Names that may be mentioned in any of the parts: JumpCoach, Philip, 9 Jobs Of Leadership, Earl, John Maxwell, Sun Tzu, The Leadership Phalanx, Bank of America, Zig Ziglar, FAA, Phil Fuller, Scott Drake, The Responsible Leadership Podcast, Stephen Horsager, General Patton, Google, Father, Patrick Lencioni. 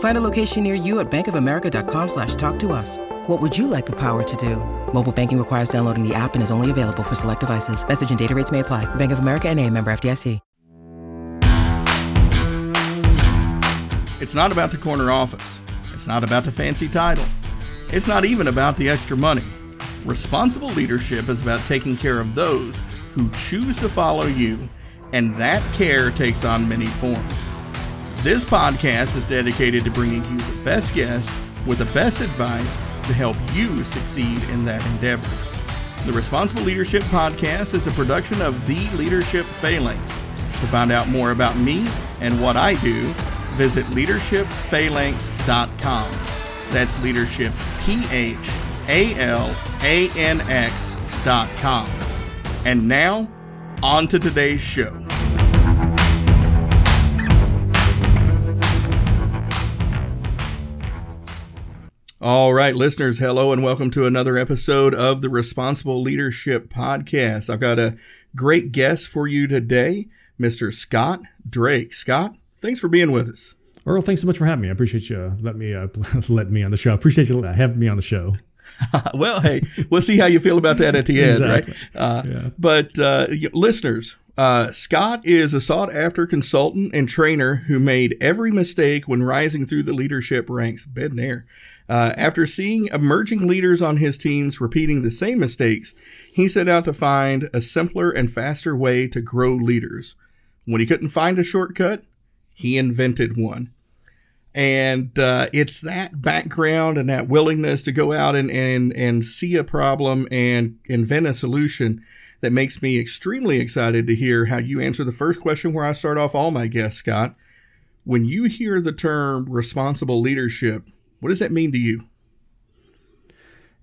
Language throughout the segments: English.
Find a location near you at bankofamerica.com/talktous. What would you like the power to do? Mobile banking requires downloading the app and is only available for select devices. Message and data rates may apply. Bank of America N.A., member FDIC. It's not about the corner office. It's not about the fancy title. It's not even about the extra money. Responsible leadership is about taking care of those who choose to follow you, and that care takes on many forms. This podcast is dedicated to bringing you the best guests with the best advice to help you succeed in that endeavor. The Responsible Leadership Podcast is a production of The Leadership Phalanx. To find out more about me and what I do, visit leadershipphalanx.com. That's leadership, PHALANX.com. And now, on to today's show. All right, listeners, hello and welcome to another episode of the Responsible Leadership Podcast. I've got a great guest for you today, Mr. Scott Drake. Scott, thanks for being with us. Earl, thanks so much for having me. I appreciate you let me on the show. I appreciate you having me on the show. Well, hey, we'll see how you feel about that at the end, exactly. Right? Yeah. But listeners, Scott is a sought-after consultant and trainer who made every mistake when rising through the leadership ranks. Been there. After seeing emerging leaders on his teams repeating the same mistakes, he set out to find a simpler and faster way to grow leaders. When he couldn't find a shortcut, he invented one. And it's that background and that willingness to go out and see a problem and invent a solution that makes me extremely excited to hear how you answer the first question where I start off all my guests, Scott. When you hear the term responsible leadership, what does that mean to you?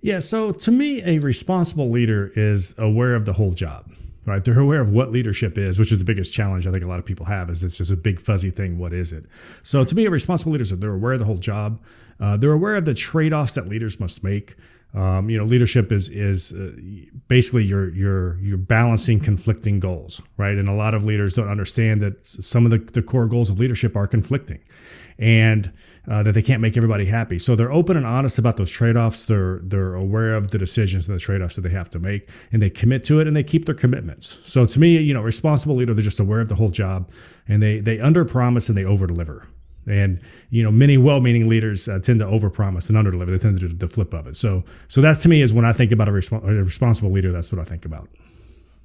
Yeah, so to me, a responsible leader is aware of the whole job. Right? They're aware of what leadership is, which is the biggest challenge I think a lot of people have, is it's just a big fuzzy thing. What is it? So to me, a responsible leader is that they're aware of the whole job. They're aware of the trade-offs that leaders must make. Leadership is basically you're balancing conflicting goals, right? And a lot of leaders don't understand that some of the core goals of leadership are conflicting, and that they can't make everybody happy. So they're open and honest about those trade-offs. They're aware of the decisions and the trade-offs that they have to make, and they commit to it and they keep their commitments. So to me, responsible leader, they're just aware of the whole job, and they under-promise and they over-deliver. And, many well-meaning leaders tend to overpromise and underdeliver. They tend to do the flip of it. So that to me is when I think about a responsible leader, that's what I think about.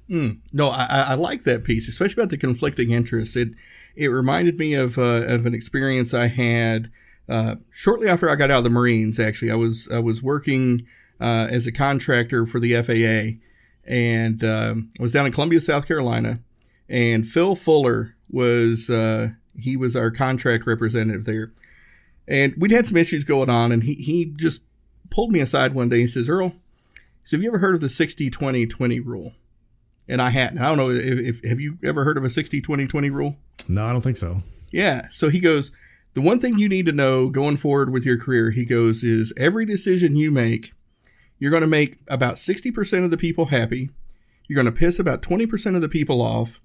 No, I like that piece, especially about the conflicting interests. It reminded me of an experience I had shortly after I got out of the Marines. Actually, I was working as a contractor for the FAA, and I was down in Columbia, South Carolina, and Phil Fuller was he was our contract representative there, and we'd had some issues going on, and he just pulled me aside one day. He says, "Earl, so have you ever heard of the 60-20-20 rule?" And I hadn't. I don't know if have you ever heard of a 60-20-20 rule? No, I don't think so. Yeah. So he goes, the one thing you need to know going forward with your career, he goes, is every decision you make, you're going to make about 60% of the people happy. You're going to piss about 20% of the people off.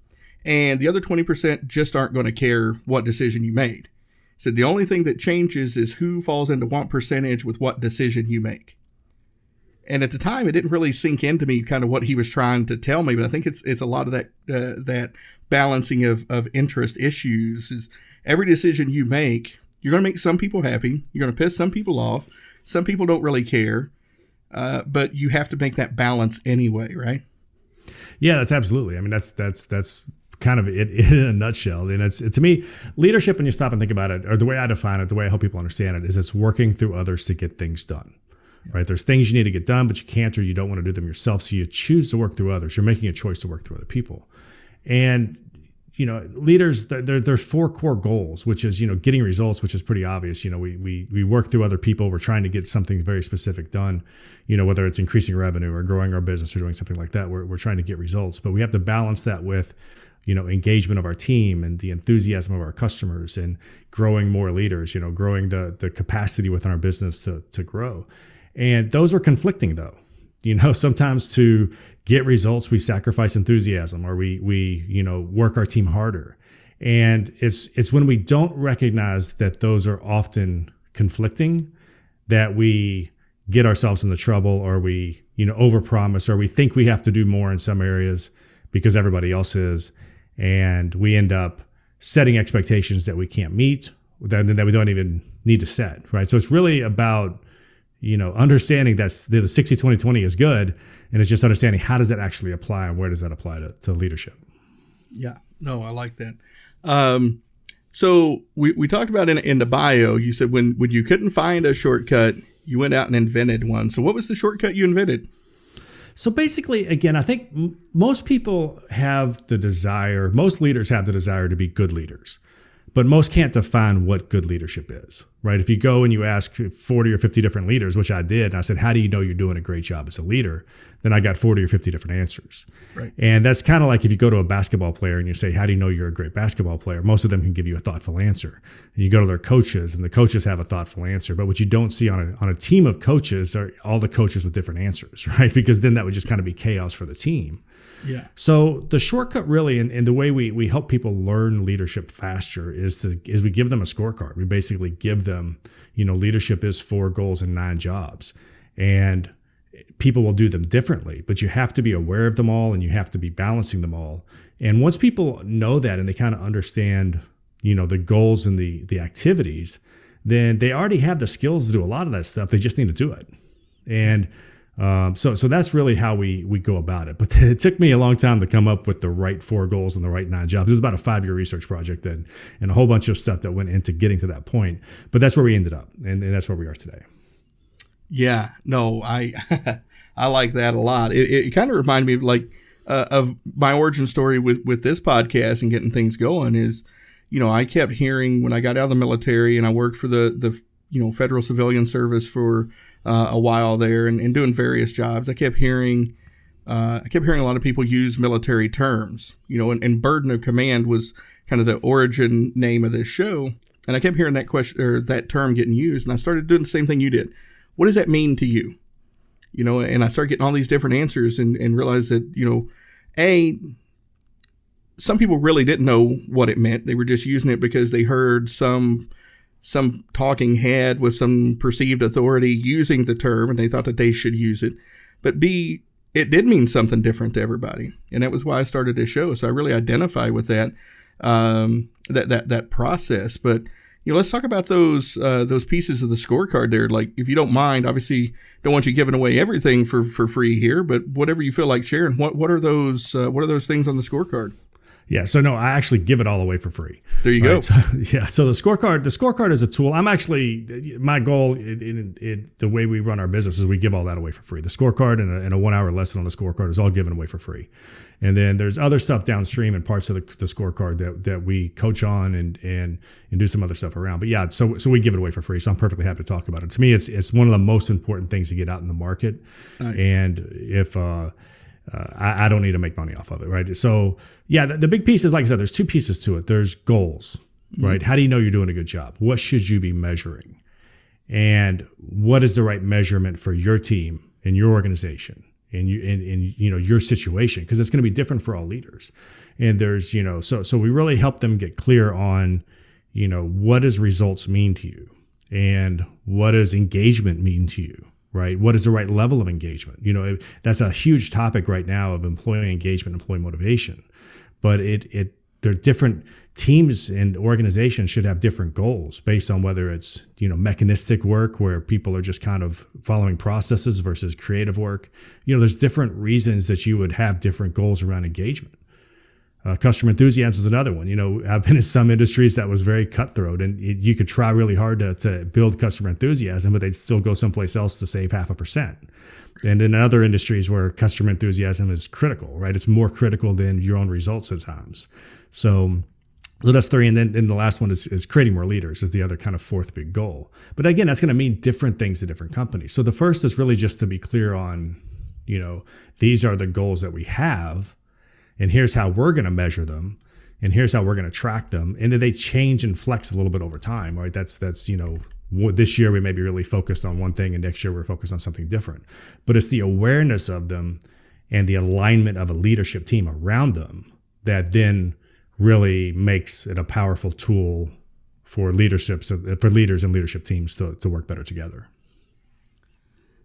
And the other 20% just aren't going to care what decision you made. So the only thing that changes is who falls into what percentage with what decision you make. And at the time, it didn't really sink into me kind of what he was trying to tell me, but I think it's a lot of that that balancing of interest issues. Is every decision you make, you're going to make some people happy, you're going to piss some people off, some people don't really care, but you have to make that balance anyway, right? Yeah, that's absolutely. I mean, that's kind of it in a nutshell. And it's, to me, leadership, when you stop and think about it, or the way I define it, the way I help people understand it, is it's working through others to get things done. Right? There's things you need to get done, but you can't, or you don't want to do them yourself. So you choose to work through others. You're making a choice to work through other people. And, you know, leaders, there's four core goals, which is, you know, getting results, which is pretty obvious. You know, we work through other people. We're trying to get something very specific done, you know, whether it's increasing revenue or growing our business or doing something like that. We're trying to get results, but we have to balance that with, you know, engagement of our team and the enthusiasm of our customers and growing more leaders, you know, growing the capacity within our business to grow. And those are conflicting, though. You know, sometimes to get results, we sacrifice enthusiasm, or we you know, work our team harder. And it's when we don't recognize that those are often conflicting that we get ourselves into trouble, or we, you know, overpromise, or we think we have to do more in some areas because everybody else is, and we end up setting expectations that we can't meet, that we don't even need to set, right? So it's really about, you know, understanding that the 60-20-20 is good, and it's just understanding how does that actually apply and where does that apply to leadership. Yeah, no, I like that. So we talked about in the bio, you said when you couldn't find a shortcut, you went out and invented one. So what was the shortcut you invented? So basically, again, I think most people have the desire, most leaders have the desire to be good leaders. But most can't define what good leadership is, right? If you go and you ask 40 or 50 different leaders, which I did, and I said, how do you know you're doing a great job as a leader? Then I got 40 or 50 different answers. Right. And that's kind of like if you go to a basketball player and you say, how do you know you're a great basketball player? Most of them can give you a thoughtful answer. And you go to their coaches, and the coaches have a thoughtful answer. But what you don't see on a team of coaches are all the coaches with different answers, right? Because then that would just kind of be chaos for the team. Yeah. So the shortcut really, and the way we help people learn leadership faster is we give them a scorecard. We basically give them, you know, leadership is 4 goals and 9 jobs, and people will do them differently, but you have to be aware of them all, and you have to be balancing them all. And once people know that and they kind of understand, you know, the goals and the activities, then they already have the skills to do a lot of that stuff. They just need to do it. And so that's really how we go about it. But it took me a long time to come up with the right 4 goals and the right 9 jobs. It was about a 5-year research project and a whole bunch of stuff that went into getting to that point. But that's where we ended up, and that's where we are today. Yeah, no, I like that a lot. It kind of reminded me of my origin story with this podcast and getting things going is, you know, I kept hearing when I got out of the military and I worked for the you know, federal civilian service for a while there and doing various jobs. I kept hearing a lot of people use military terms, you know, and burden of command was kind of the origin name of this show. And I kept hearing that question or that term getting used. And I started doing the same thing you did. What does that mean to you? You know, and I started getting all these different answers and realized that, you know, some people really didn't know what it meant. They were just using it because they heard some talking head with some perceived authority using the term, and they thought that they should use it. But B, it did mean something different to everybody, and that was why I started this show. So I really identify with that that process. But you know, let's talk about those pieces of the scorecard there. Like, if you don't mind, obviously, don't want you giving away everything for free here, but whatever you feel like sharing. What are those things on the scorecard? Yeah. So no, I actually give it all away for free. There you go. So, yeah. So the scorecard is a tool. I'm actually, my goal the way we run our business is we give all that away for free. The scorecard and a 1-hour lesson on the scorecard is all given away for free. And then there's other stuff downstream and parts of the scorecard that we coach on and do some other stuff around. But yeah, so we give it away for free. So I'm perfectly happy to talk about it. To me, it's one of the most important things to get out in the market. Nice. And if, I don't need to make money off of it, right? So, yeah, the big piece is, like I said, there's 2 pieces to it. There's goals, right? How do you know you're doing a good job? What should you be measuring? And what is the right measurement for your team and your organization and your situation? Because it's going to be different for all leaders. And there's, you know, so we really help them get clear on, you know, what does results mean to you? And what does engagement mean to you? Right? What is the right level of engagement? You know, that's a huge topic right now of employee engagement, employee motivation. But it They're different. Teams and organizations should have different goals based on whether it's, you know, mechanistic work where people are just kind of following processes versus creative work. You know, there's different reasons that you would have different goals around engagement. Customer enthusiasm is another one. You know, I've been in some industries that was very cutthroat, and you could try really hard to build customer enthusiasm, but they'd still go someplace else to save 0.5%. And in other industries where customer enthusiasm is critical, right? It's more critical than your own results at times. So that's three. And then the last one is creating more leaders is the other kind of fourth big goal. But again, that's going to mean different things to different companies. So the first is really just to be clear on, you know, these are the goals that we have, and here's how we're going to measure them, and here's how we're going to track them. And then they change and flex a little bit over time, right? That's, you know, this year we may be really focused on one thing and next year we're focused on something different. But it's the awareness of them and the alignment of a leadership team around them that then really makes it a powerful tool for leaders and leadership teams to work better together.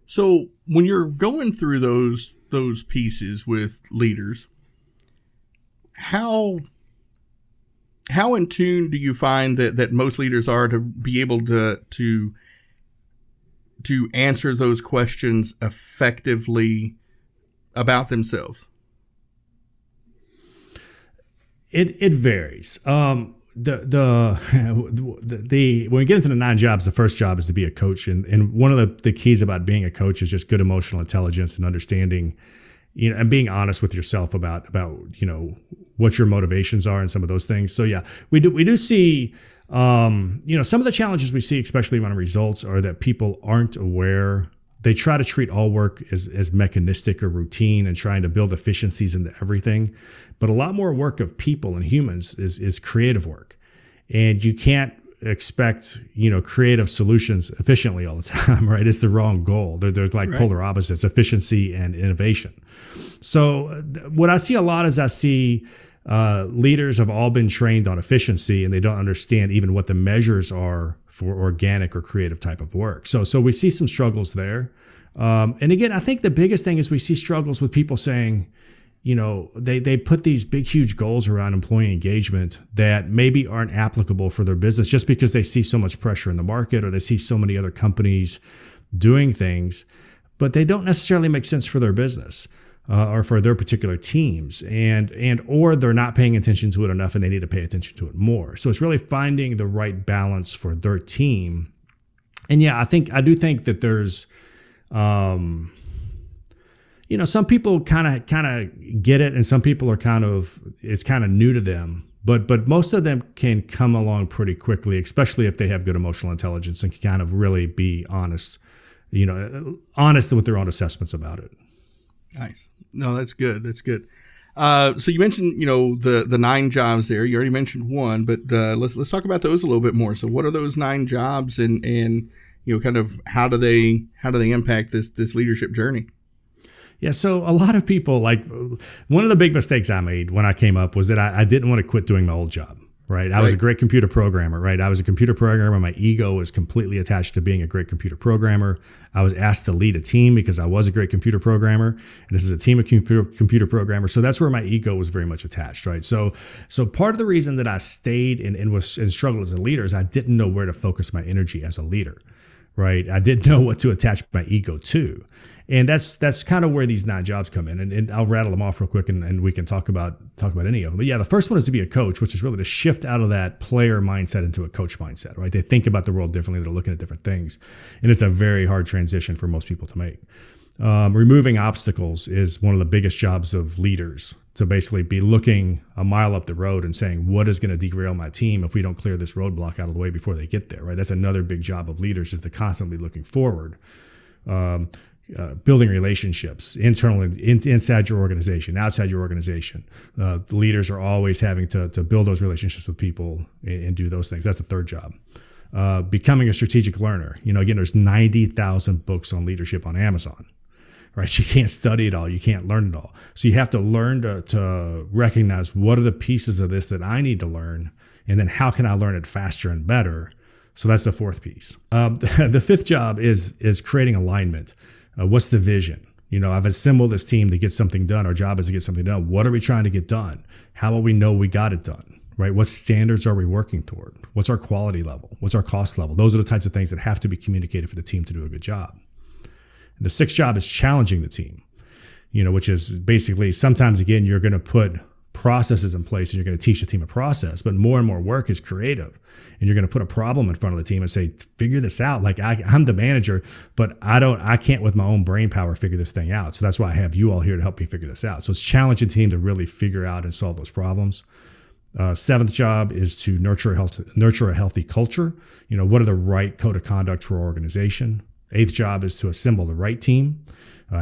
So when you're going through those pieces with leaders, how in tune do you find that most leaders are to be able to answer those questions effectively about themselves? It varies. When we get into the 9 jobs, the first job is to be a coach. And one of the keys about being a coach is just good emotional intelligence and understanding, you know, and being honest with yourself about, you know, what your motivations are and some of those things. So yeah, we do see, you know, some of the challenges we see, especially around results, are that people aren't aware. They try to treat all work as mechanistic or routine and trying to build efficiencies into everything. But a lot more work of people and humans is creative work. And you can't expect, you know, creative solutions efficiently all the time, right? It's the wrong goal. They're like right. Polar opposites, efficiency and innovation. So what I see a lot is leaders have all been trained on efficiency, and they don't understand even what the measures are for organic or creative type of work. So we see some struggles there. And again, I think the biggest thing is we see struggles with people saying, you know, they put these big, huge goals around employee engagement that maybe aren't applicable for their business just because they see so much pressure in the market, or they see so many other companies doing things, but they don't necessarily make sense for their business. Or for their particular teams, and or they're not paying attention to it enough and they need to pay attention to it more. So it's really finding the right balance for their team. And yeah, I do think that there's, you know, some people kind of get it, and some people are it's kind of new to them. But most of them can come along pretty quickly, especially if they have good emotional intelligence and can kind of really be honest with their own assessments about it. Nice. No, that's good. That's good. So you mentioned, you know, the 9 jobs there. You already mentioned one, but let's talk about those a little bit more. So what are those 9 jobs, and you know, kind of how do they impact this leadership journey? Yeah. So a lot of people, like, one of the big mistakes I made when I came up was that I didn't want to quit doing my old job. Right. I was a great computer programmer, right? I was a computer programmer. My ego was completely attached to being a great computer programmer. I was asked to lead a team because I was a great computer programmer. And this is a team of computer programmers. So that's where my ego was very much attached, right? So part of the reason that I stayed and struggled as a leader is I didn't know where to focus my energy as a leader, right? I didn't know what to attach my ego to. And that's kind of where these 9 jobs come in. And I'll rattle them off real quick, and we can talk about any of them. But yeah, the first one is to be a coach, which is really to shift out of that player mindset into a coach mindset, right? They think about the world differently. They're looking at different things. And it's a very hard transition for most people to make. Removing obstacles is one of the biggest jobs of leaders, to basically be looking a mile up the road and saying, what is going to derail my team if we don't clear this roadblock out of the way before they get there, right? That's another big job of leaders, is to constantly looking forward. Building relationships internally, inside your organization, outside your organization. The leaders are always having to build those relationships with people and do those things. That's the third job. Becoming a strategic learner. You know, again, there's 90,000 books on leadership on Amazon, right? You can't study it all. You can't learn it all. So you have to learn to recognize, what are the pieces of this that I need to learn? And then how can I learn it faster and better? So that's the fourth piece. The fifth job is creating alignment. What's the vision? You know, I've assembled this team to get something done. Our job is to get something done. What are we trying to get done? How will we know we got it done? Right? What standards are we working toward? What's our quality level? What's our cost level? Those are the types of things that have to be communicated for the team to do a good job. And the sixth job is challenging the team, you know, which is basically sometimes, again, you're going to put processes in place and you're going to teach the team a process, but more and more work is creative. And you're going to put a problem in front of the team and say, figure this out. Like I'm the manager, but I can't with my own brain power figure this thing out. So that's why I have you all here to help me figure this out. So it's challenging the team to really figure out and solve those problems. Seventh job is to nurture a healthy culture. You know, what are the right code of conduct for our organization? Eighth job is to assemble the right team.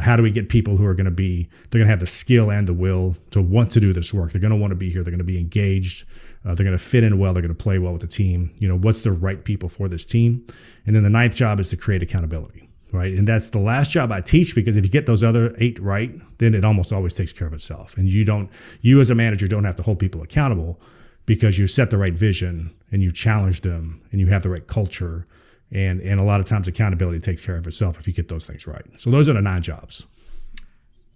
How do we get people who are going to be, they're going to have the skill and the will to want to do this work. They're going to want to be here. They're going to be engaged. They're going to fit in well. They're going to play well with the team. You know, what's the right people for this team? And then the ninth job is to create accountability, right? And that's the last job I teach, because if you get those other eight right, then it almost always takes care of itself. And you as a manager don't have to hold people accountable because you set the right vision and you challenge them and you have the right culture. And a lot of times accountability takes care of itself if you get those things right. So those are the nine jobs.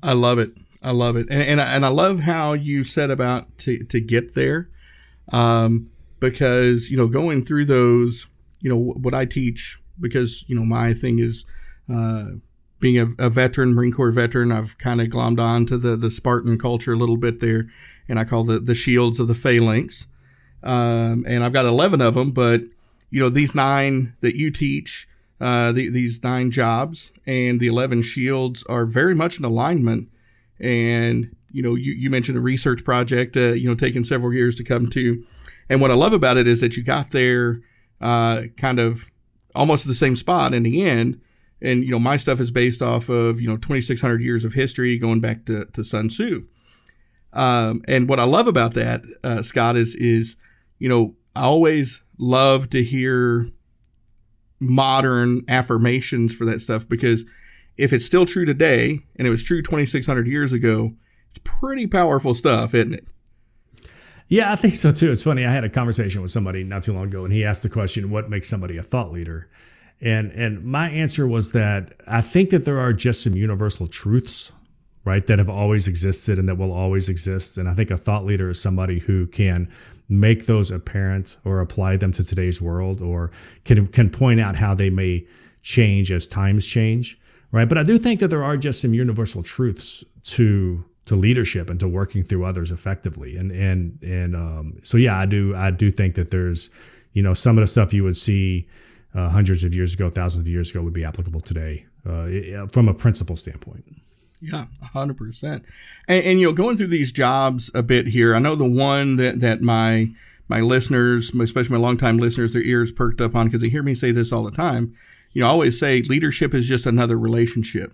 I love it. I love it. And I love how you set about to get there, because, you know, going through those, you know, what I teach, because, you know, my thing is being a veteran, Marine Corps veteran, I've kind of glommed on to the Spartan culture a little bit there. And I call the shields of the phalanx. And I've got 11 of them, but you know, these nine that you teach, these nine jobs and the 11 shields are very much in alignment. And, you know, you mentioned a research project, you know, taking several years to come to. And what I love about it is that you got there kind of almost the same spot in the end. And, you know, my stuff is based off of, you know, 2,600 years of history going back to Sun Tzu. And what I love about that, Scott, is, you know, I always love to hear modern affirmations for that stuff, because if it's still true today and it was true 2,600 years ago, it's pretty powerful stuff, isn't it? Yeah, I think so too. It's funny. I had a conversation with somebody not too long ago and he asked the question, what makes somebody a thought leader? And my answer was that I think that there are just some universal truths, right, that have always existed and that will always exist. And I think a thought leader is somebody who can make those apparent or apply them to today's world, or can point out how they may change as times change, right? But I do think that there are just some universal truths to leadership and to working through others effectively. So yeah, I do think that there's, you know, some of the stuff you would see hundreds of years ago, thousands of years ago would be applicable today from a principle standpoint. Yeah, 100%. And, you know, going through these jobs a bit here, I know the one that my listeners, especially my longtime listeners, their ears perked up on because they hear me say this all the time. You know, I always say leadership is just another relationship.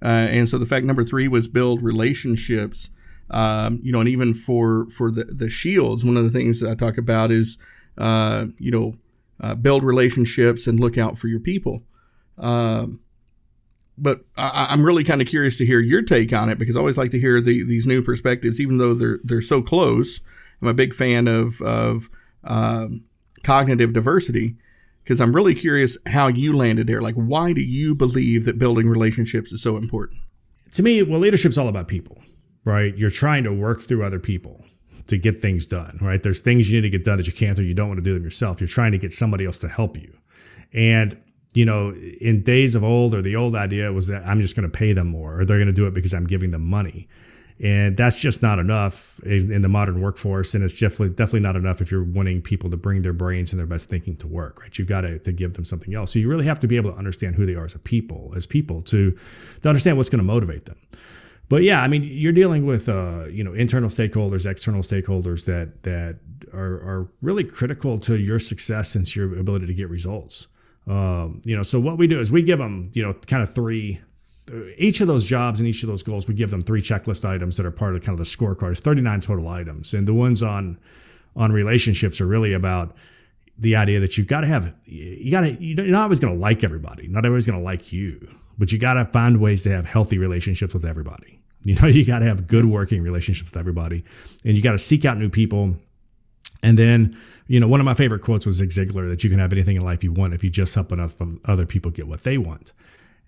And so the fact number 3 was build relationships, you know, and even for the shields, one of the things that I talk about is, you know, build relationships and look out for your people. But I'm really kind of curious to hear your take on it, because I always like to hear these new perspectives, even though they're so close. I'm a big fan of cognitive diversity, because I'm really curious how you landed there. Like, why do you believe that building relationships is so important? To me, well, leadership's all about people, right? You're trying to work through other people to get things done, right? There's things you need to get done that you can't or you don't want to do them yourself. You're trying to get somebody else to help you. And you know, in days of old, or the old idea was that I'm just going to pay them more, or they're going to do it because I'm giving them money. And that's just not enough in the modern workforce. And it's definitely not enough if you're wanting people to bring their brains and their best thinking to work, right? You've got to give them something else. So you really have to be able to understand who they are as people to understand what's going to motivate them. But yeah, I mean, you're dealing with, you know, internal stakeholders, external stakeholders that are really critical to your success and to your ability to get results. You know, so what we do is we give them, you know, kind of three, each of those jobs and each of those goals, we give them three checklist items that are part of kind of the scorecards, 39 total items. And the ones on relationships are really about the idea that you're not always going to like everybody, not everybody's going to like you, but you got to find ways to have healthy relationships with everybody. You know, you got to have good working relationships with everybody, and you got to seek out new people. And then, you know, one of my favorite quotes was Zig Ziglar, that you can have anything in life you want if you just help enough of other people get what they want.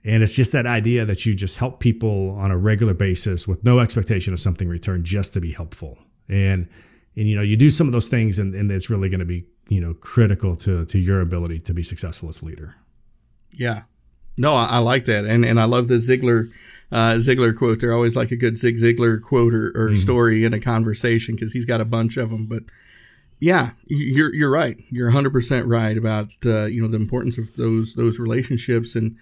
And it's just that idea that you just help people on a regular basis with no expectation of something returned, just to be helpful. And you know, you do some of those things, and it's really going to be, you know, critical to your ability to be successful as a leader. Yeah. No, I like that. And I love the Ziglar quote. They're always like a good Zig Ziglar quote or story in a conversation, because he's got a bunch of them. But yeah, you're right. You're 100% right about, you know, the importance of those relationships. And,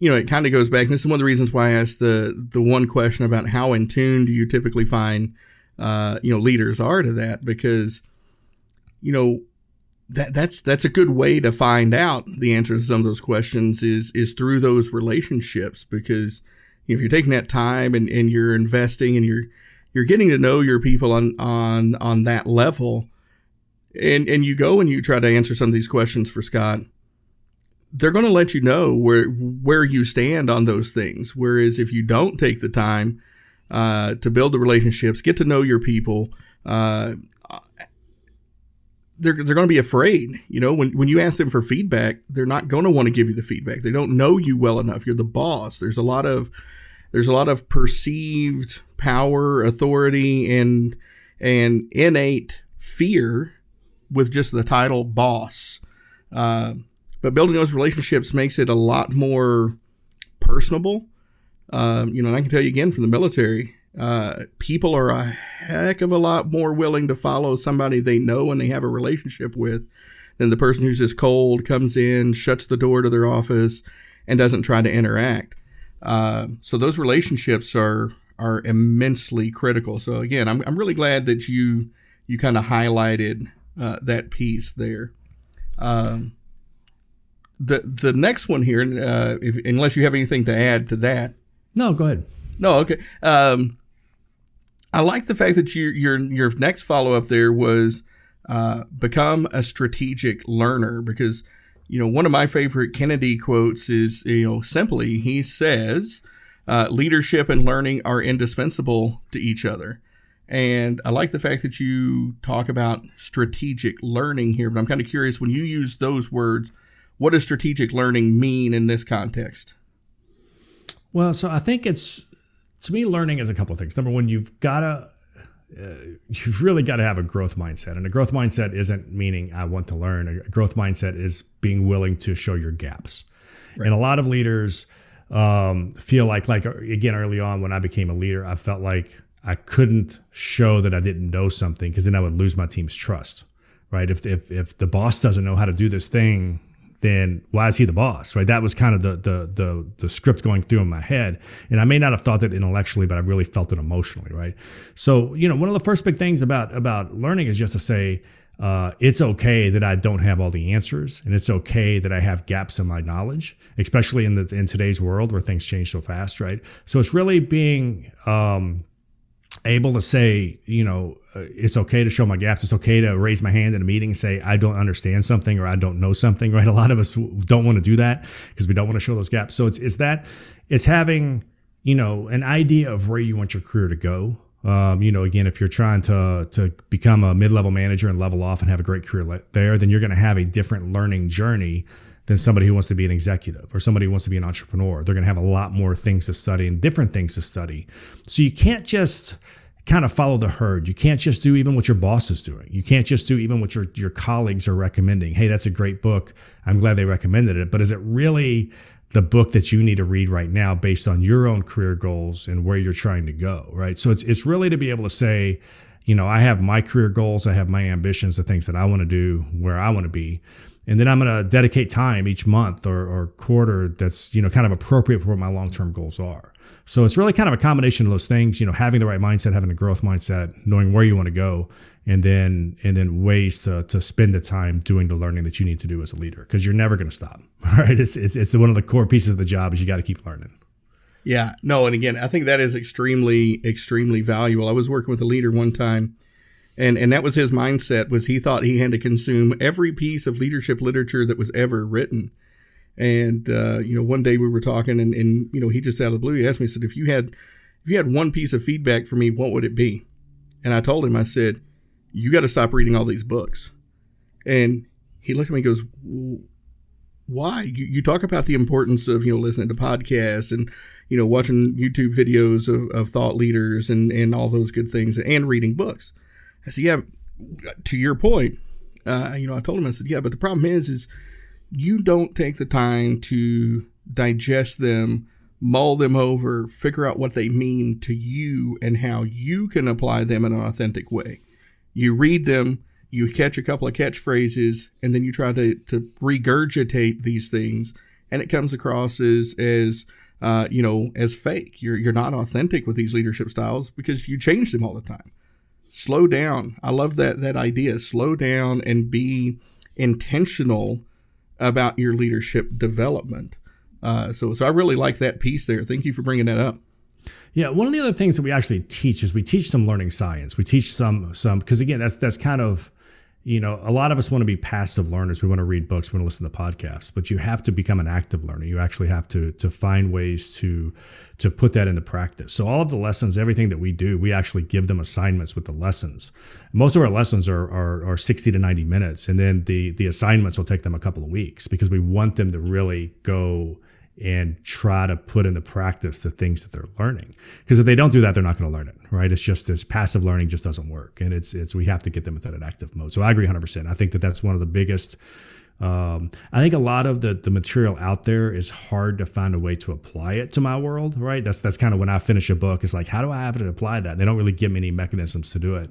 you know, it kind of goes back. This is one of the reasons why I asked the one question about how in tune do you typically find, you know, leaders are to that, because, you know, that's a good way to find out the answer to some of those questions is through those relationships, because if you're taking that time and you're investing and you're getting to know your people on that level, and you go and you try to answer some of these questions for Scott, they're going to let you know where you stand on those things. Whereas if you don't take the time to build the relationships, get to know your people, they're going to be afraid. You know, when you ask them for feedback, they're not going to want to give you the feedback. They don't know you well enough. You're the boss. There's a lot of perceived power, authority, and innate fear with just the title boss. But building those relationships makes it a lot more personable. You know, and I can tell you again from the military, people are a heck of a lot more willing to follow somebody they know and they have a relationship with than the person who's just cold, comes in, shuts the door to their office, and doesn't try to interact. So those relationships are immensely critical. So again, I'm really glad that you kind of highlighted that piece there. The next one here, unless you have anything to add to that. No, go ahead. No, okay. I like the fact that your next follow-up there was become a strategic learner, because, you know, one of my favorite Kennedy quotes is, you know, simply he says, leadership and learning are indispensable to each other. And I like the fact that you talk about strategic learning here, but I'm kind of curious, when you use those words, what does strategic learning mean in this context? Well, so I think to me, learning is a couple of things. Number one, you've really got to have a growth mindset. And a growth mindset isn't meaning I want to learn. A growth mindset is being willing to show your gaps. Right. And a lot of leaders feel like, again, early on when I became a leader, I felt like I couldn't show that I didn't know something, because then I would lose my team's trust, right? If the boss doesn't know how to do this thing, then why is he the boss, right? That was kind of the script going through in my head. And I may not have thought that intellectually, but I really felt it emotionally, right? So, you know, one of the first big things about learning is just to say, it's okay that I don't have all the answers, and it's okay that I have gaps in my knowledge, especially in today's world where things change so fast, right? So it's really being able to say, you know, it's okay to show my gaps. It's okay to raise my hand in a meeting and say, I don't understand something, or I don't know something, right? A lot of us don't want to do that because we don't want to show those gaps. So it's having, you know, an idea of where you want your career to go. You know, again, if you're trying to become a mid-level manager and level off and have a great career there, then you're going to have a different learning journey than somebody who wants to be an executive or somebody who wants to be an entrepreneur. They're going to have a lot more things to study and different things to study. So you can't just kind of follow the herd. You can't just do even what your boss is doing. You can't just do even what your colleagues are recommending. Hey, that's a great book. I'm glad they recommended it. But is it really the book that you need to read right now based on your own career goals and where you're trying to go, right? So it's really to be able to say, you know, I have my career goals. I have my ambitions, the things that I want to do, where I want to be. And then I'm going to dedicate time each month or quarter that's, you know, kind of appropriate for what my long-term goals are. So it's really kind of a combination of those things, you know, having the right mindset, having a growth mindset, knowing where you want to go, and then ways to spend the time doing the learning that you need to do as a leader, because you're never going to stop, right? It's one of the core pieces of the job is you got to keep learning. Yeah, no, and again, I think that is extremely, extremely valuable. I was working with a leader one time, and that was his mindset, was he thought he had to consume every piece of leadership literature that was ever written. And, you know, one day we were talking and, you know, he just out of the blue, he asked me, he said, if you had one piece of feedback for me, what would it be? And I told him, I said, you got to stop reading all these books. And he looked at me and goes, why? You talk about the importance of, listening to podcasts and, watching YouTube videos of thought leaders and all those good things and reading books. I said, yeah, to your point, I told him, I said, yeah, but the problem is you don't take the time to digest them, mull them over, figure out what they mean to you and how you can apply them in an authentic way. You read them, you catch a couple of catchphrases, and then you try to regurgitate these things, and it comes across as fake. You're not authentic with these leadership styles because you change them all the time. Slow down. I love that idea. Slow down and be intentional about your leadership development. So I really like that piece there. Thank you for bringing that up. Yeah, one of the other things that we actually teach is we teach some learning science. We teach some because again, that's kind of, a lot of us want to be passive learners. We want to read books, we want to listen to podcasts, but you have to become an active learner. You actually have to find ways to put that into practice. So all of the lessons, everything that we do, we actually give them assignments with the lessons. Most of our lessons are 60 to 90 minutes, and then the assignments will take them a couple of weeks because we want them to really go and try to put into practice the things that they're learning. Because if they don't do that, they're not going to learn it, right? It's just this passive learning just doesn't work. And it's we have to get them into that active mode. So I agree 100%. I think that's one of the biggest, I think a lot of the material out there is hard to find a way to apply it to my world, right? That's kind of when I finish a book, it's like, how do I have to apply that? And they don't really give me any mechanisms to do it.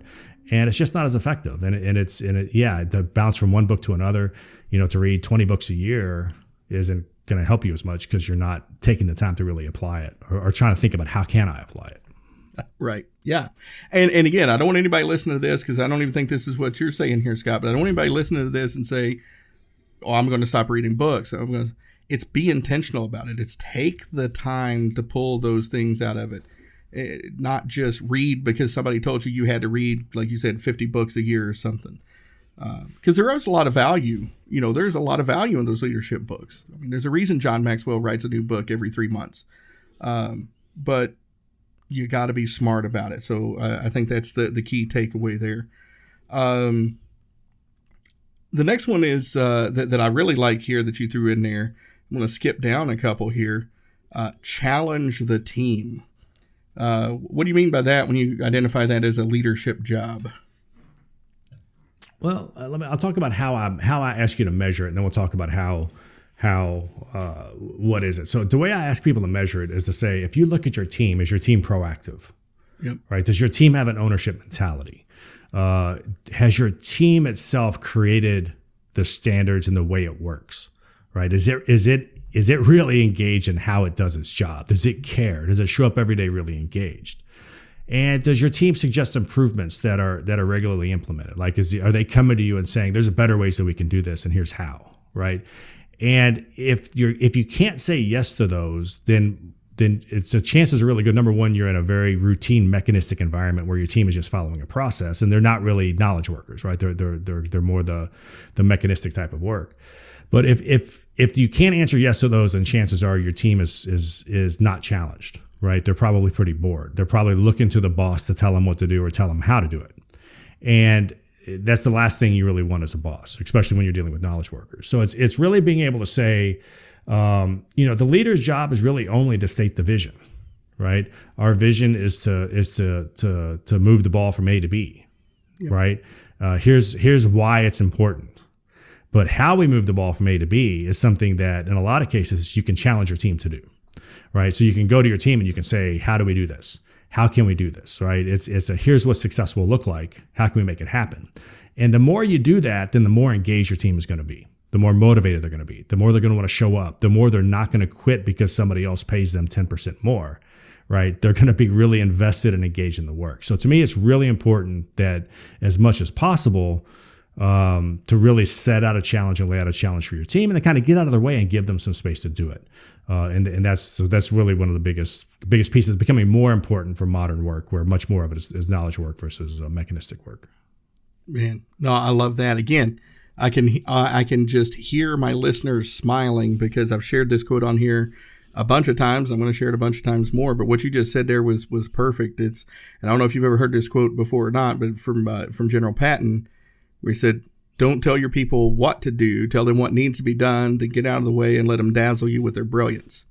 And it's just not as effective. To bounce from one book to another, to read 20 books a year isn't going to help you as much because you're not taking the time to really apply it or trying to think about how can I apply it. Right. Yeah. And again, I don't want anybody listening to this because I don't even think this is what you're saying here, Scott, but I don't want anybody listening to this and say, oh, I'm going to stop reading books. It's be intentional about it. It's take the time to pull those things out of it. Not just read because somebody told you had to read, like you said, 50 books a year or something. Because there is a lot of value, there's a lot of value in those leadership books. I mean, there's a reason John Maxwell writes a new book every 3 months, but you got to be smart about it. So I think that's the key takeaway there. The next one is that I really like here that you threw in there. I'm going to skip down a couple here. Challenge the team. What do you mean by that when you identify that as a leadership job? Well, I'll talk about how I ask you to measure it, and then we'll talk about how what is it. So the way I ask people to measure it is to say, if you look at your team, is your team proactive? Yep. Right? Does your team have an ownership mentality? Has your team itself created the standards and the way it works? Right? Is it really engaged in how it does its job? Does it care? Does it show up every day really engaged? And does your team suggest improvements that are regularly implemented? Like, are they coming to you and saying, there's better ways that we can do this and here's how, right? And if you can't say yes to those, then it's the chances are really good. Number one, you're in a very routine, mechanistic environment where your team is just following a process and they're not really knowledge workers, right? They're more the mechanistic type of work. But if you can't answer yes to those, then chances are your team is not challenged. Right? They're probably pretty bored. They're probably looking to the boss to tell them what to do or tell them how to do it. And that's the last thing you really want as a boss, especially when you're dealing with knowledge workers. So it's really being able to say, the leader's job is really only to state the vision, right? Our vision is to move the ball from A to B, yeah. Right? Here's why it's important. But how we move the ball from A to B is something that in a lot of cases you can challenge your team to do. Right. So you can go to your team and you can say, how do we do this? How can we do this? Right. It's here's what success will look like. How can we make it happen? And the more you do that, then the more engaged your team is going to be, the more motivated they're going to be, the more they're going to want to show up, the more they're not going to quit because somebody else pays them 10% more. Right. They're going to be really invested and engaged in the work. So to me, it's really important that as much as possible, to really set out a challenge and lay out a challenge for your team and then kind of get out of their way and give them some space to do it. That's really one of the biggest pieces becoming more important for modern work where much more of it is knowledge work versus mechanistic work. Man, no, I love that. Again, I can just hear my listeners smiling because I've shared this quote on here a bunch of times. I'm going to share it a bunch of times more, but what you just said there was perfect. And I don't know if you've ever heard this quote before or not, but from General Patton, we said, Don't tell your people what to do. Tell them what needs to be done. Then get out of the way and let them dazzle you with their brilliance.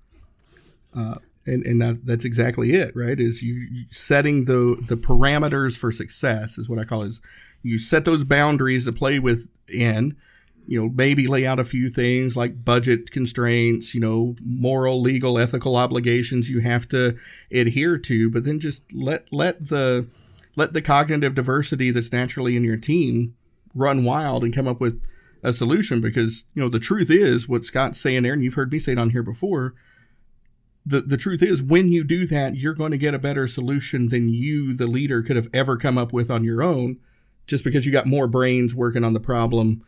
And that's exactly it, right? Is you setting the parameters for success is what I call it. Is you set those boundaries to play within. You know, maybe lay out a few things like budget constraints, you know, moral, legal, ethical obligations you have to adhere to, but then just let the cognitive diversity that's naturally in your team run wild and come up with a solution. Because, you know, the truth is what Scott's saying there, and you've heard me say it on here before, the truth is when you do that, you're going to get a better solution than you, the leader, could have ever come up with on your own, just because you got more brains working on the problem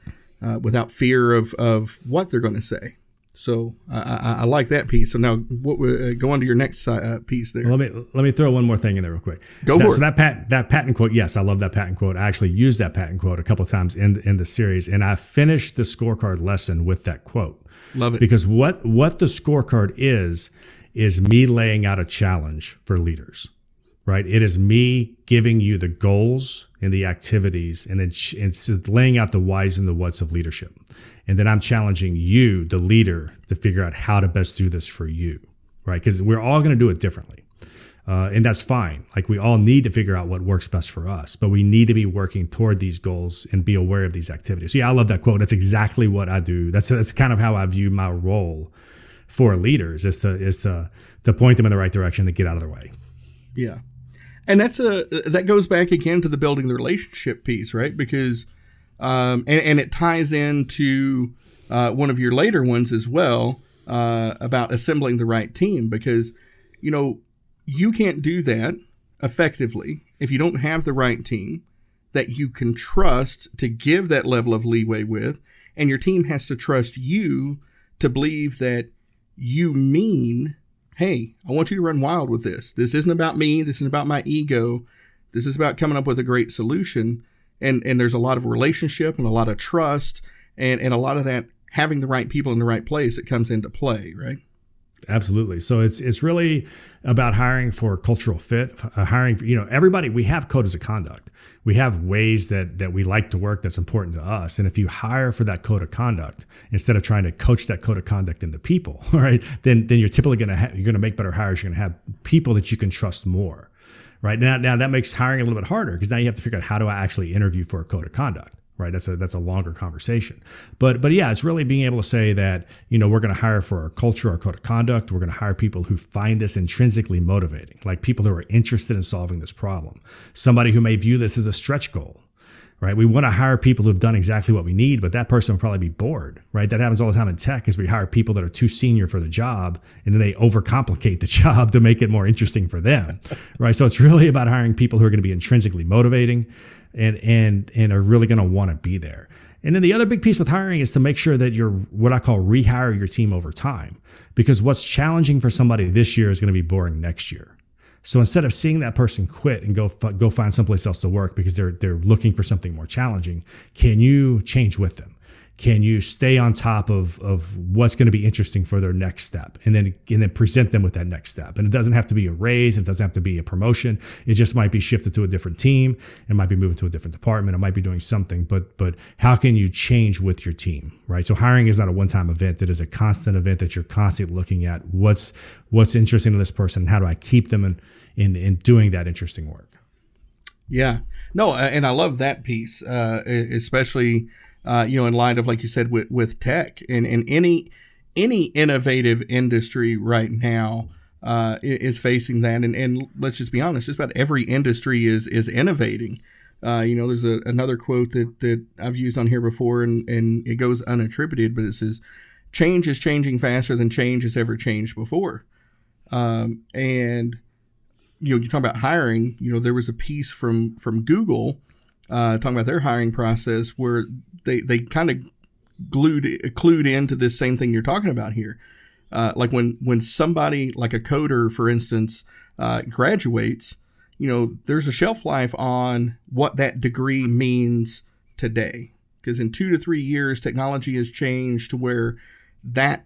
without fear of what they're going to say. So I like that piece. So now go on to your next piece there. Let me throw one more thing in there real quick. Go for it. So that Patton quote, yes, I love that Patton quote. I actually used that Patton quote a couple of times in the series, and I finished the scorecard lesson with that quote. Love it. Because what the scorecard is me laying out a challenge for leaders. Right, it is me giving you the goals and the activities, and then and laying out the whys and the whats of leadership, and then I'm challenging you, the leader, to figure out how to best do this for you. Right, because we're all going to do it differently, and that's fine. Like, we all need to figure out what works best for us, but we need to be working toward these goals and be aware of these activities. So, yeah, I love that quote. That's exactly what I do. That's kind of how I view my role for leaders, is to point them in the right direction, to get out of their way. Yeah. And that goes back again to the building the relationship piece, right? Because, and it ties into one of your later ones as well, about assembling the right team, because, you know, you can't do that effectively if you don't have the right team that you can trust to give that level of leeway with. And your team has to trust you to believe that you mean, hey, I want you to run wild with this. This isn't about me. This isn't about my ego. This is about coming up with a great solution. And there's a lot of relationship and a lot of trust and a lot of that having the right people in the right place that comes into play, right? Absolutely. So it's really about hiring for cultural fit, hiring for, you know, everybody. We have codes of conduct. We have ways that we like to work that's important to us. And if you hire for that code of conduct instead of trying to coach that code of conduct into people, right, then you're typically you're going to make better hires. You're going to have people that you can trust more, right? Now that makes hiring a little bit harder, because now you have to figure out, how do I actually interview for a code of conduct? Right. That's a longer conversation. But yeah, it's really being able to say that, you know, we're going to hire for our culture, our code of conduct. We're going to hire people who find this intrinsically motivating, like people who are interested in solving this problem. Somebody who may view this as a stretch goal. Right. We want to hire people who've done exactly what we need, but that person will probably be bored. Right. That happens all the time in tech, is we hire people that are too senior for the job, and then they overcomplicate the job to make it more interesting for them. Right. So it's really about hiring people who are going to be intrinsically motivating and are really going to want to be there. And then the other big piece with hiring is to make sure that you're what I call rehire your team over time, because what's challenging for somebody this year is going to be boring next year. So instead of seeing that person quit and go find someplace else to work because they're looking for something more challenging, can you change with them? Can you stay on top of what's going to be interesting for their next step, and then present them with that next step? And it doesn't have to be a raise. It doesn't have to be a promotion. It just might be shifted to a different team. It might be moving to a different department. It might be doing something. But how can you change with your team, right? So hiring is not a one-time event. It is a constant event that you're constantly looking at. What's interesting to this person, and how do I keep them in doing that interesting work? Yeah. No, and I love that piece, especially, you know, in light of, like you said, with tech and any innovative industry right now is facing that. And let's just be honest, just about every industry is innovating. You know, there's another quote that I've used on here before, and it goes unattributed, but it says, change is changing faster than change has ever changed before. And you know, you're talking about hiring, you know, there was a piece from Google talking about their hiring process where they kind of clued into this same thing you're talking about here. Like when somebody like a coder, for instance, graduates, you know, there's a shelf life on what that degree means today, because in 2 to 3 years, technology has changed to where that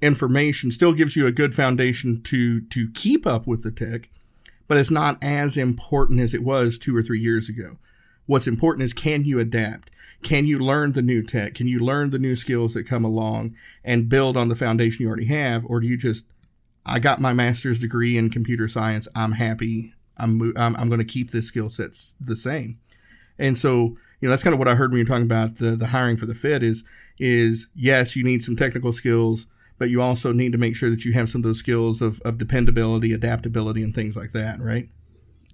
information still gives you a good foundation to keep up with the tech, but it's not as important as it was 2 or 3 years ago. What's important is, can you adapt? Can you learn the new tech? Can you learn the new skills that come along and build on the foundation you already have? Or do you just, I got my master's degree in computer science. I'm happy. I'm going to keep this skill sets the same. And so, you know, that's kind of what I heard when you're talking about the hiring for the Fed is yes, you need some technical skills, but you also need to make sure that you have some of those skills of dependability, adaptability, and things like that, right?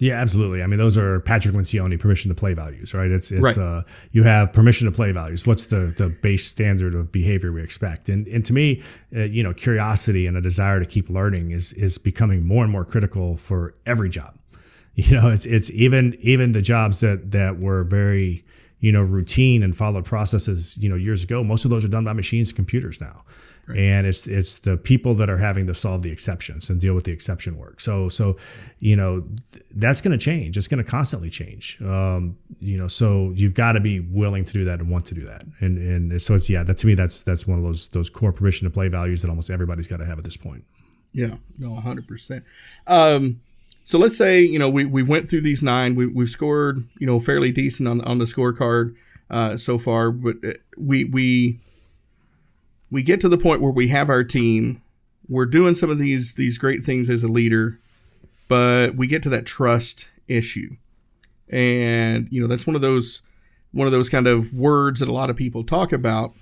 Yeah, absolutely. I mean, those are Patrick Lencioni permission to play values, right? It's right. You have permission to play values. What's the base standard of behavior we expect? And to me, you know, curiosity and a desire to keep learning is becoming more and more critical for every job. You know, it's even the jobs that were very, you know, routine and followed processes, you know, years ago. Most of those are done by machines and computers now. Right. And it's the people that are having to solve the exceptions and deal with the exception work. So, you know, that's going to change. It's going to constantly change. You know, so you've got to be willing to do that and want to do that. And so it's, yeah, that to me, that's one of those core permission to play values that almost everybody's got to have at this point. Yeah, no, 100%. So let's say, you know, we went through these 9, we've scored, you know, fairly decent on the scorecard so far, but we get to the point where we have our team, we're doing some of these great things as a leader, but we get to that trust issue. And, you know, that's one of those kind of words that a lot of people talk about,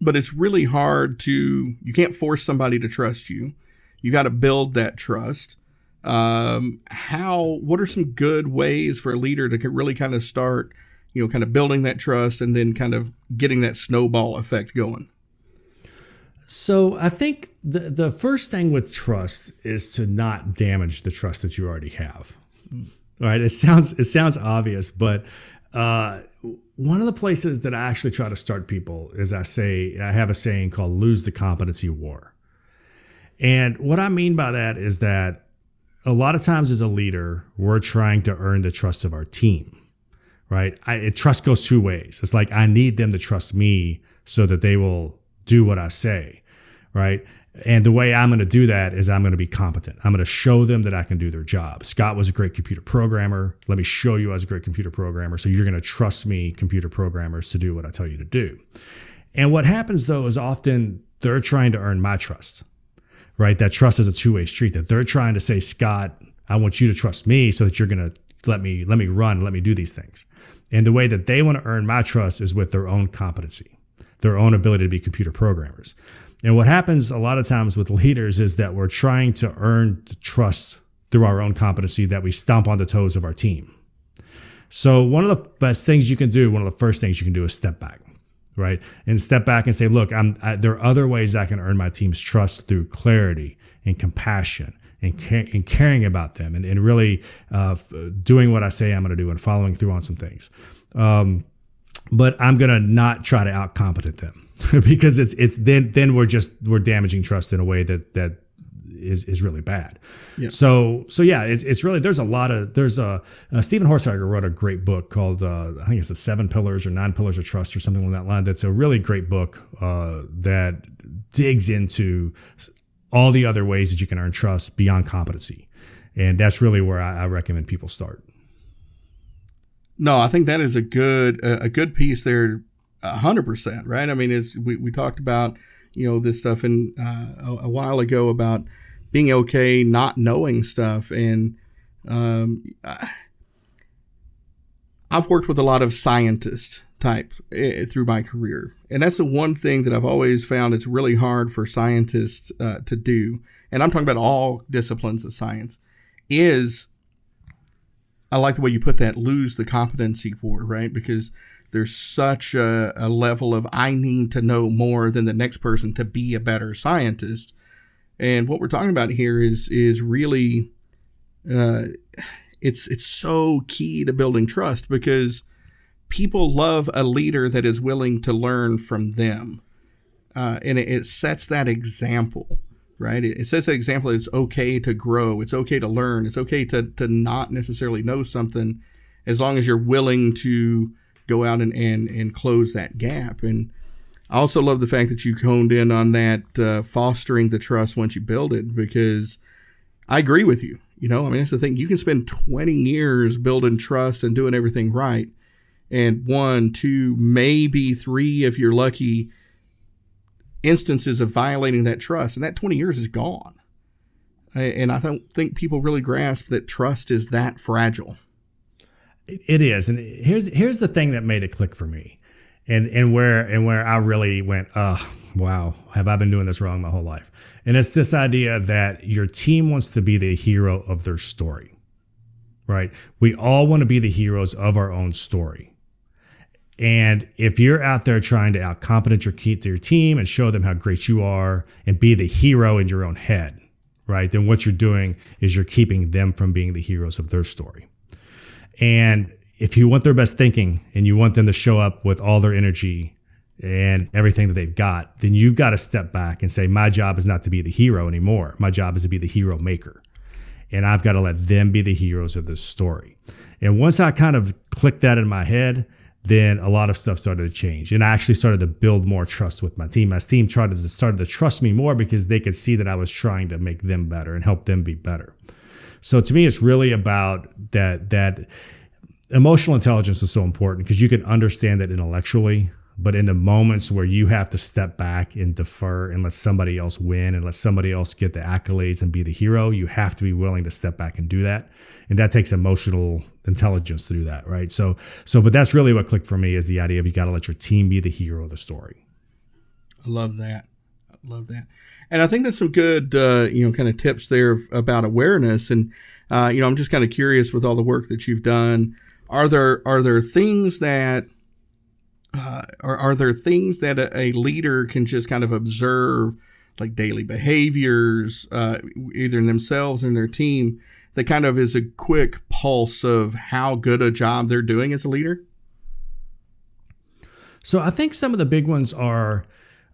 but it's really hard to, you can't force somebody to trust you. You got to build that trust. What are some good ways for a leader to really kind of start, you know, kind of building that trust and then kind of getting that snowball effect going? So I think the first thing with trust is to not damage the trust that you already have. All right. It sounds obvious, but, one of the places that I actually try to start people is I have a saying called lose the competency war. And what I mean by that is that a lot of times as a leader, we're trying to earn the trust of our team, right? Trust goes two ways. It's like, I need them to trust me so that they will do what I say, right? And the way I'm going to do that is I'm going to be competent. I'm going to show them that I can do their job. Scott was a great computer programmer. Let me show you I was a great computer programmer. So you're going to trust me, computer programmers, to do what I tell you to do. And what happens though is often they're trying to earn my trust. Right? That trust is a two-way street, that they're trying to say, Scott, I want you to trust me so that you're going to let me run, let me do these things. And the way that they want to earn my trust is with their own competency, their own ability to be computer programmers. And what happens a lot of times with leaders is that we're trying to earn the trust through our own competency that we stomp on the toes of our team. So one of the first things you can do is step back. Right? And step back and say, look, there are other ways I can earn my team's trust through clarity and compassion and caring about them and really doing what I say I'm going to do and following through on some things. But I'm going to not try to out-competent them because it's then we're damaging trust in a way that is really bad. Yeah. So yeah, it's really, Stephen Horsager wrote a great book called, I think it's the 7 Pillars or 9 Pillars of Trust or something along that line. That's a really great book that digs into all the other ways that you can earn trust beyond competency. And that's really where I recommend people start. No, I think that is a good piece there. 100%, right? I mean, we talked about, you know, this stuff in a while ago about being okay not knowing stuff. And I've worked with a lot of scientist type through my career. And that's the one thing that I've always found it's really hard for scientists to do. And I'm talking about all disciplines of science is, I like the way you put that, lose the competency war, right? Because there's such a level of I need to know more than the next person to be a better scientist. And what we're talking about here is really, it's so key to building trust because people love a leader that is willing to learn from them. And it sets that example. Right? It says that example, it's okay to grow. It's okay to learn. It's okay to not necessarily know something as long as you're willing to go out and close that gap. And I also love the fact that you honed in on that fostering the trust once you build it, because I agree with you. You know, I mean, that's the thing. You can spend 20 years building trust and doing everything right. And 1, 2, maybe 3, if you're lucky, instances of violating that trust. And that 20 years is gone. And I don't think people really grasp that trust is that fragile. It is. And here's the thing that made it click for me and where I really went, oh, wow, have I been doing this wrong my whole life? And it's this idea that your team wants to be the hero of their story, right? We all want to be the heroes of our own story. And if you're out there trying to out-competence your team and show them how great you are and be the hero in your own head, right? Then what you're doing is you're keeping them from being the heroes of their story. And if you want their best thinking and you want them to show up with all their energy and everything that they've got, then you've got to step back and say, my job is not to be the hero anymore. My job is to be the hero maker. And I've got to let them be the heroes of this story. And once I kind of clicked that in my head, then a lot of stuff started to change. And I actually started to build more trust with my team. My team started to trust me more because they could see that I was trying to make them better and help them be better. So to me, it's really about that emotional intelligence is so important because you can understand it intellectually, but in the moments where you have to step back and defer and let somebody else win and let somebody else get the accolades and be the hero, you have to be willing to step back and do that. And that takes emotional intelligence to do that, right? So but that's really what clicked for me is the idea of you got to let your team be the hero of the story. I love that. Love that. And I think that's some good, kind of tips there about awareness. And, I'm just kind of curious with all the work that you've done. Are there things that, a leader can just kind of observe, like daily behaviors, either in themselves or in their team, that kind of is a quick pulse of how good a job they're doing as a leader? So I think some of the big ones are,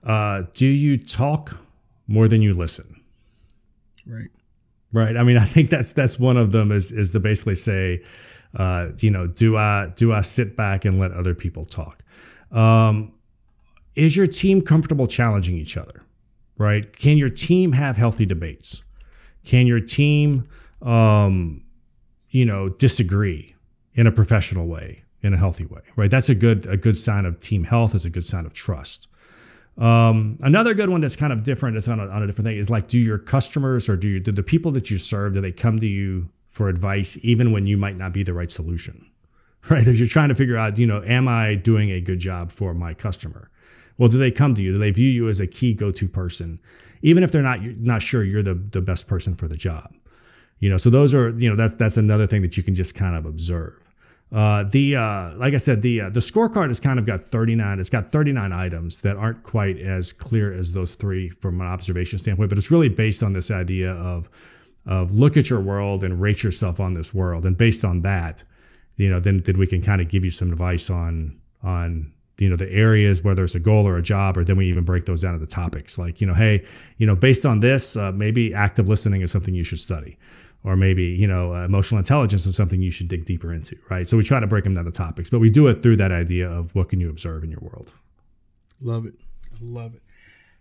do you talk more than you listen? Right. I mean, I think that's one of them is to basically say, do I sit back and let other people talk? Is your team comfortable challenging each other? Right? Can your team have healthy debates? Can your team, disagree in a professional way, in a healthy way? Right? That's a good sign of team health. It's a good sign of trust. Another good one that's kind of different, it's on a different thing, is like, do your customers or do the people that you serve, do they come to you for advice even when you might not be the right solution, right? If you're trying to figure out, am I doing a good job for my customer? Well, do they come to you? Do they view you as a key go-to person, even if they're not sure you're the best person for the job? So those are, that's another thing that you can just kind of observe. Like I said, the scorecard has kind of got 39. It's got 39 items that aren't quite as clear as those three from an observation standpoint, but it's really based on this idea of look at your world and rate yourself on this world. And based on that, then we can kind of give you some advice on, the areas, whether it's a goal or a job, or then we even break those down into topics like, based on this, maybe active listening is something you should study. Or maybe, emotional intelligence is something you should dig deeper into, right? So we try to break them down to topics, but we do it through that idea of what can you observe in your world. Love it. I love it.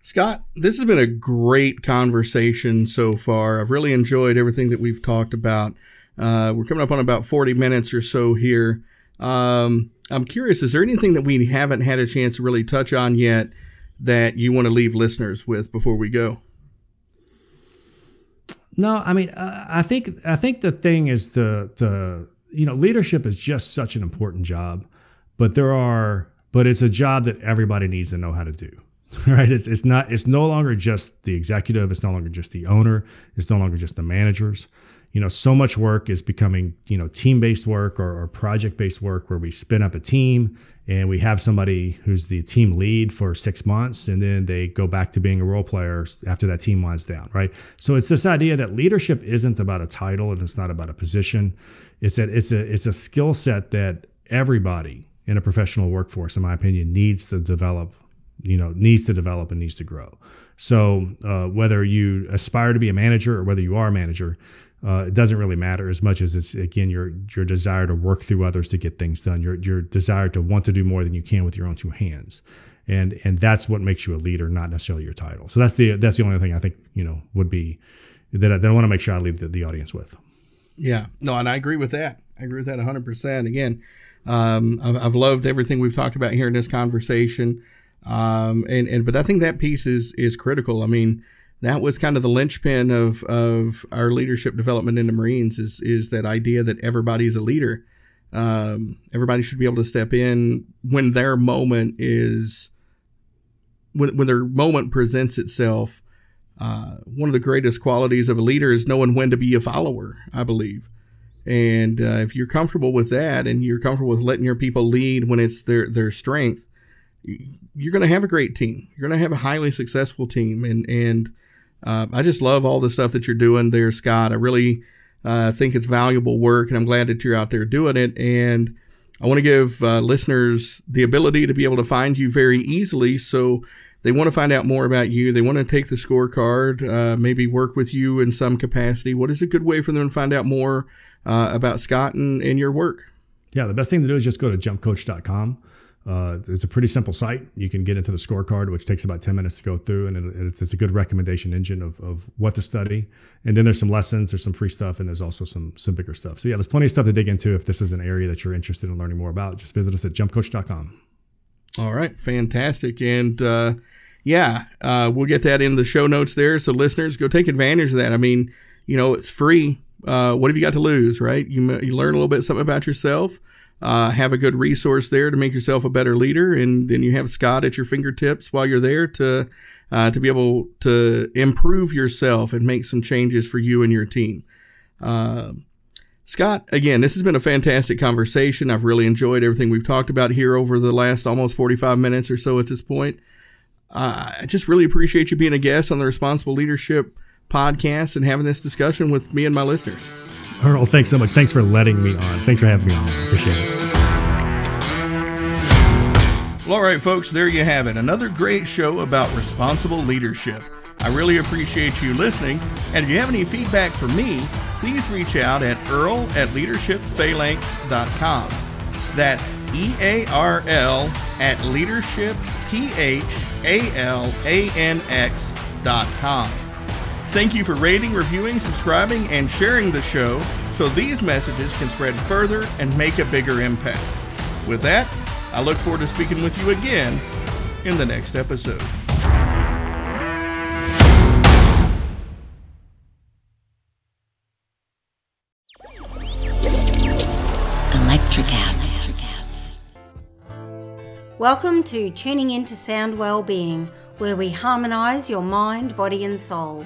Scott, this has been a great conversation so far. I've really enjoyed everything that we've talked about. We're coming up on about 40 minutes or so here. I'm curious, is there anything that we haven't had a chance to really touch on yet that you want to leave listeners with before we go? No, I mean, I think the thing is the leadership is just such an important job, but it's a job that everybody needs to know how to do, right? It's no longer just the executive. It's no longer just the owner. It's no longer just the managers. So much work is becoming, team-based work or project-based work where we spin up a team and we have somebody who's the team lead for 6 months and then they go back to being a role player after that team winds down, right? So it's this idea that leadership isn't about a title and it's not about a position. It's that it's a skill set that everybody in a professional workforce, in my opinion, needs to develop and needs to grow. So whether you aspire to be a manager or whether you are a manager, it doesn't really matter as much as it's, again, your desire to work through others to get things done, your desire to want to do more than you can with your own two hands. And that's what makes you a leader, not necessarily your title. So that's the only thing I think, would be that I want to make sure I leave the audience with. Yeah. No, and I agree with that. I agree with that 100%. Again, I've loved everything we've talked about here in this conversation. But I think that piece is critical. I mean, that was kind of the linchpin of our leadership development in the Marines is that idea that everybody's a leader. Everybody should be able to step in when their moment is, when their moment presents itself. One of the greatest qualities of a leader is knowing when to be a follower, I believe. And if you're comfortable with that and you're comfortable with letting your people lead when it's their strength, you're going to have a great team. You're going to have a highly successful team. And I just love all the stuff that you're doing there, Scott. I really think it's valuable work, and I'm glad that you're out there doing it. And I want to give listeners the ability to be able to find you very easily. So they want to find out more about you. They want to take the scorecard, maybe work with you in some capacity. What is a good way for them to find out more about Scott and your work? Yeah, the best thing to do is just go to jumpcoach.com. It's a pretty simple site. You can get into the scorecard, which takes about 10 minutes to go through, and it's a good recommendation engine of what to study. And then there's some lessons, there's some free stuff, and there's also some bigger stuff. So yeah, there's plenty of stuff to dig into. If this is an area that you're interested in learning more about, just visit us at jumpcoach.com. All right. Fantastic. And, we'll get that in the show notes there. So listeners, go take advantage of that. I mean, you know, it's free. What have you got to lose, right? You learn a little bit something about yourself. Have a good resource there to make yourself a better leader. And then you have Scott at your fingertips while you're there to be able to improve yourself and make some changes for you and your team. Scott, again, this has been a fantastic conversation. I've really enjoyed everything we've talked about here over the last almost 45 minutes or so at this point. I just really appreciate you being a guest on the Responsible Leadership Podcast and having this discussion with me and my listeners. Earl, thanks so much. Thanks for letting me on. Thanks for having me on. I appreciate it. Well, all right, folks, there you have it. Another great show about responsible leadership. I really appreciate you listening. And if you have any feedback for me, please reach out at earl@leadershipphalanx.com. That's EARL at leadershipphalanx.com. Thank you for rating, reviewing, subscribing, and sharing the show so these messages can spread further and make a bigger impact. With that, I look forward to speaking with you again in the next episode. Electricast. Welcome to Tuning Into Sound Wellbeing, where we harmonise your mind, body and soul.